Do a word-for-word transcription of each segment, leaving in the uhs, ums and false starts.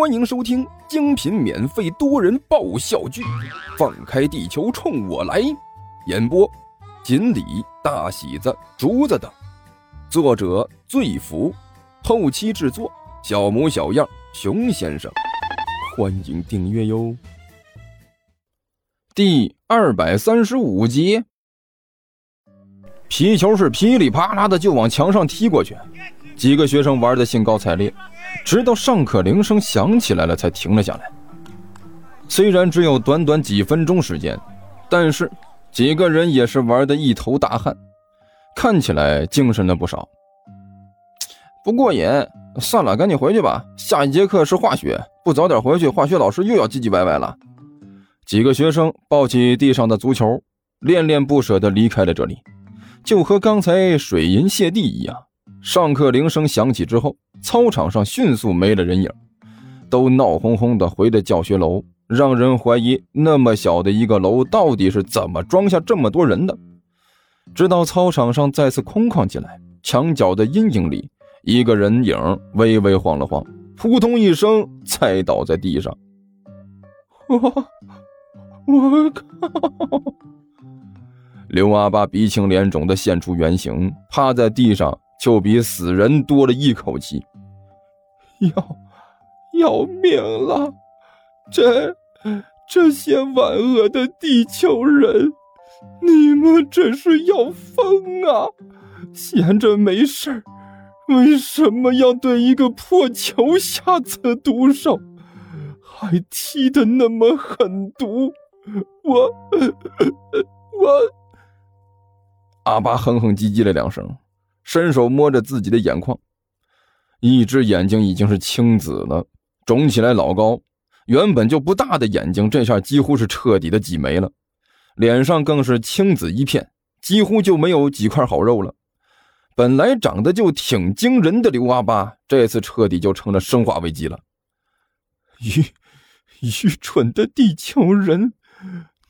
欢迎收听精品免费多人爆笑剧《放开地球冲我来》，演播锦鲤、大喜子、竹子等，作者醉福，后期制作小模小样、熊先生。欢迎订阅哟。第二百三十五集，皮球是噼里啪啦的就往墙上踢过去，几个学生玩得兴高采烈，直到上课铃声响起来了才停了下来。虽然只有短短几分钟时间，但是几个人也是玩得一头大汗，看起来精神了不少。不过瘾，算了，赶紧回去吧，下一节课是化学，不早点回去，化学老师又要唧唧歪歪了。几个学生抱起地上的足球，恋恋不舍地离开了这里，就和刚才水银泻地一样。上课铃声响起之后，操场上迅速没了人影，都闹哄哄地回了教学楼，让人怀疑那么小的一个楼到底是怎么装下这么多人的。直到操场上再次空旷起来，墙角的阴影里，一个人影微微晃了晃，扑通一声栽倒在地上。我我靠！刘阿巴鼻青脸肿地现出原形，趴在地上就比死人多了一口气。要要命了，这这些万恶的地球人，你们真是要疯啊！闲着没事为什么要对一个破球下此毒手，还踢得那么狠毒？我我阿巴哼哼唧唧了两声，伸手摸着自己的眼眶，一只眼睛已经是青紫了，肿起来老高，原本就不大的眼睛这下几乎是彻底的挤没了，脸上更是青紫一片，几乎就没有几块好肉了。本来长得就挺惊人的刘阿巴，这次彻底就成了生化危机了。愚愚蠢的地球人，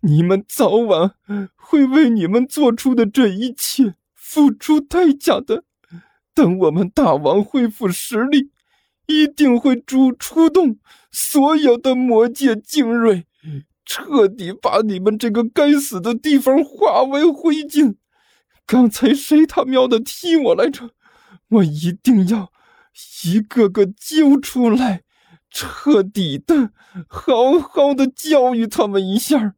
你们早晚会为你们做出的这一切付出代价的，等我们大王恢复实力，一定会出出动所有的魔界精锐，彻底把你们这个该死的地方化为灰烬。刚才谁他喵的踢我来着？我一定要一个个揪出来，彻底的好好的教育他们一下，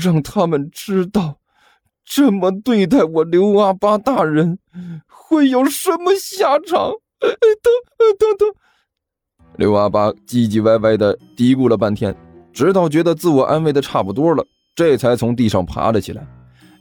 让他们知道这么对待我刘阿巴大人会有什么下场。等等等，刘阿巴唧唧歪歪的嘀咕了半天，直到觉得自我安慰的差不多了，这才从地上爬了起来，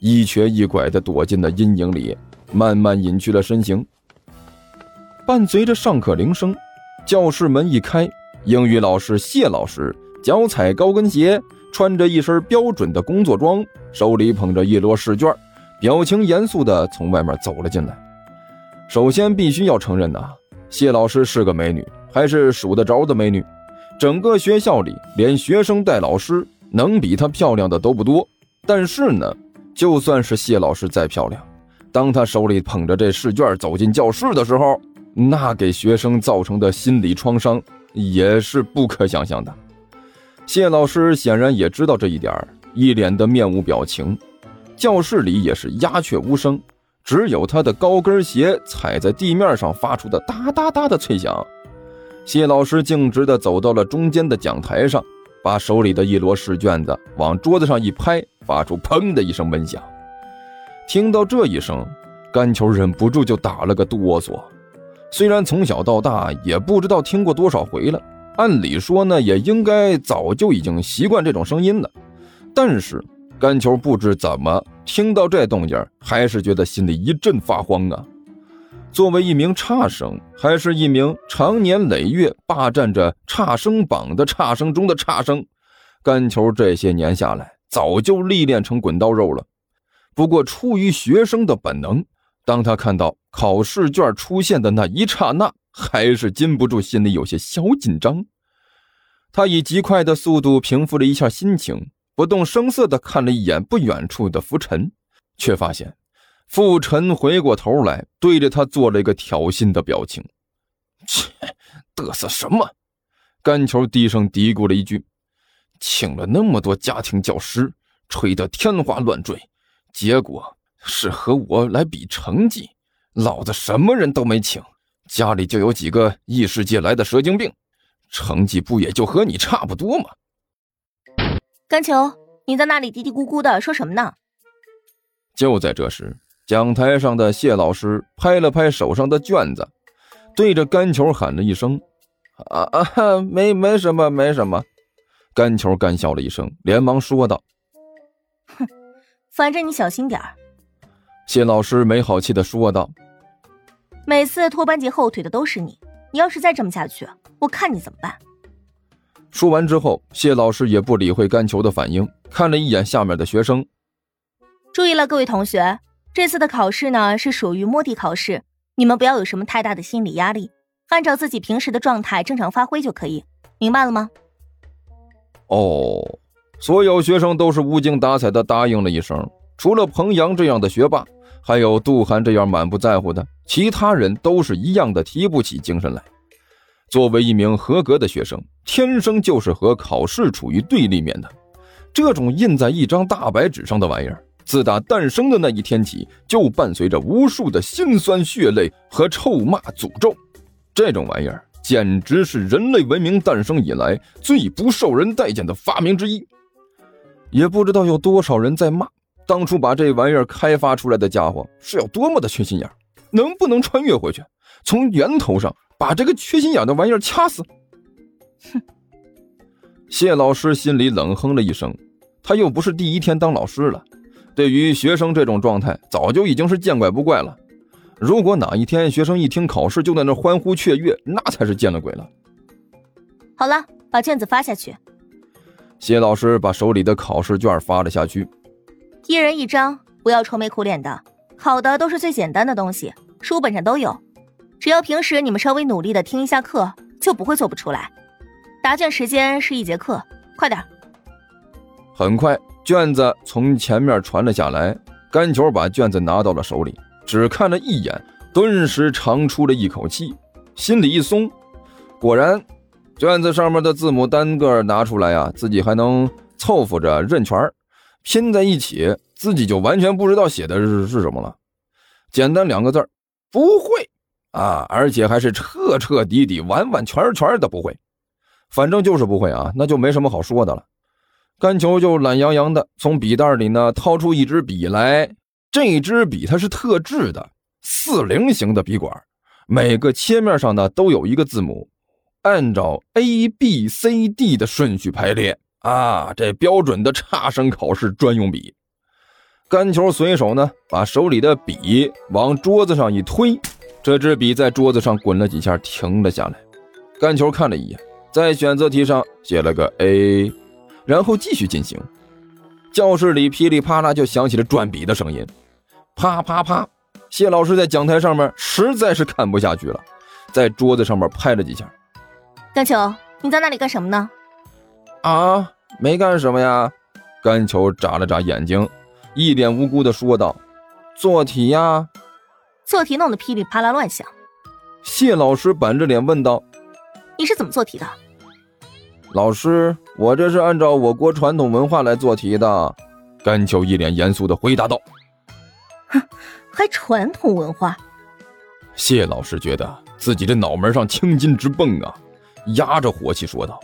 一瘸一拐的躲进了阴影里，慢慢隐去了身形。伴随着上课铃声，教室门一开，英语老师谢老师脚踩高跟鞋，穿着一身标准的工作装，手里捧着一摞试卷，表情严肃地从外面走了进来。首先必须要承认啊，谢老师是个美女，还是数得着的美女。整个学校里连学生带老师能比她漂亮的都不多，但是呢，就算是谢老师再漂亮，当她手里捧着这试卷走进教室的时候，那给学生造成的心理创伤也是不可想象的。谢老师显然也知道这一点，一脸的面无表情。教室里也是鸦雀无声，只有他的高跟鞋踩在地面上发出的哒哒哒的脆响。谢老师径直地走到了中间的讲台上，把手里的一摞试卷子往桌子上一拍，发出砰的一声闷响。听到这一声，甘球忍不住就打了个哆嗦。虽然从小到大也不知道听过多少回了，按理说呢，也应该早就已经习惯这种声音了，但是甘球不知怎么听到这动静，还是觉得心里一阵发慌啊。作为一名差生，还是一名常年累月霸占着差生榜的差生中的差生，甘球这些年下来早就历练成滚刀肉了。不过出于学生的本能，当他看到考试卷出现的那一刹那，还是禁不住心里有些小紧张。他以极快的速度平复了一下心情，不动声色地看了一眼不远处的浮尘，却发现浮尘回过头来对着他做了一个挑衅的表情。切，嘚瑟什么？甘球低声嘀咕了一句：请了那么多家庭教师，吹得天花乱坠，结果是和我来比成绩，老子什么人都没请，家里就有几个异世界来的蛇精病，成绩不也就和你差不多吗？甘球，你在那里嘀嘀咕咕的说什么呢？就在这时，讲台上的谢老师拍了拍手上的卷子，对着甘球喊了一声：啊啊，没没什么没什么。甘球干笑了一声，连忙说道：哼，反正你小心点儿。谢老师没好气地说道：每次拖班级后腿的都是你，你要是再这么下去，我看你怎么办。说完之后，谢老师也不理会甘球的反应，看了一眼下面的学生：注意了，各位同学，这次的考试呢是属于摸底考试，你们不要有什么太大的心理压力，按照自己平时的状态正常发挥就可以，明白了吗？哦，所有学生都是无精打采地答应了一声，除了彭阳这样的学霸，还有杜涵这样满不在乎的，其他人都是一样的提不起精神来。作为一名合格的学生，天生就是和考试处于对立面的，这种印在一张大白纸上的玩意儿，自打诞生的那一天起，就伴随着无数的辛酸血泪和臭骂诅咒。这种玩意儿简直是人类文明诞生以来最不受人待见的发明之一。也不知道有多少人在骂当初把这玩意儿开发出来的家伙是有多么的缺心眼，能不能穿越回去，从源头上把这个缺心眼的玩意儿掐死？哼！谢老师心里冷哼了一声，他又不是第一天当老师了，对于学生这种状态早就已经是见怪不怪了。如果哪一天学生一听考试就在那欢呼雀跃，那才是见了鬼了。好了，把卷子发下去。谢老师把手里的考试卷发了下去。一人一张，不要愁眉苦脸的，考的都是最简单的东西，书本上都有，只要平时你们稍微努力的听一下课，就不会做不出来。答卷时间是一节课，快点。很快卷子从前面传了下来，甘球把卷子拿到了手里，只看了一眼，顿时长出了一口气，心里一松，果然卷子上面的字母单个拿出来啊，自己还能凑合着认全，拼在一起自己就完全不知道写的是是什么了。简单两个字，不会啊，而且还是彻彻底底完完全全的不会，反正就是不会啊，那就没什么好说的了。甘球就懒洋洋的从笔袋里呢掏出一支笔来，这支笔它是特制的四棱形的笔管，每个切面上呢都有一个字母，按照 A B C D 的顺序排列啊，这标准的差生考试专用笔。甘球随手呢把手里的笔往桌子上一推，这支笔在桌子上滚了几下停了下来。甘球看了一眼，在选择题上写了个 A，然后继续进行。教室里噼里啪啦就响起了转笔的声音，啪啪啪。谢老师在讲台上面实在是看不下去了，在桌子上面拍了几下。甘球，你在那里干什么呢？啊，没干什么呀。甘球眨了眨眼睛，一脸无辜地说道：做题呀。做题弄得噼里啪啦乱响。谢老师板着脸问道：你是怎么做题的？老师，我这是按照我国传统文化来做题的。甘球一脸严肃地回答道。哼，还传统文化？谢老师觉得自己这脑门上青筋直蹦啊，压着火气说道：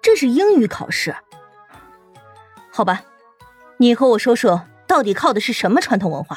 这是英语考试。好吧，你和我说说到底靠的是什么传统文化？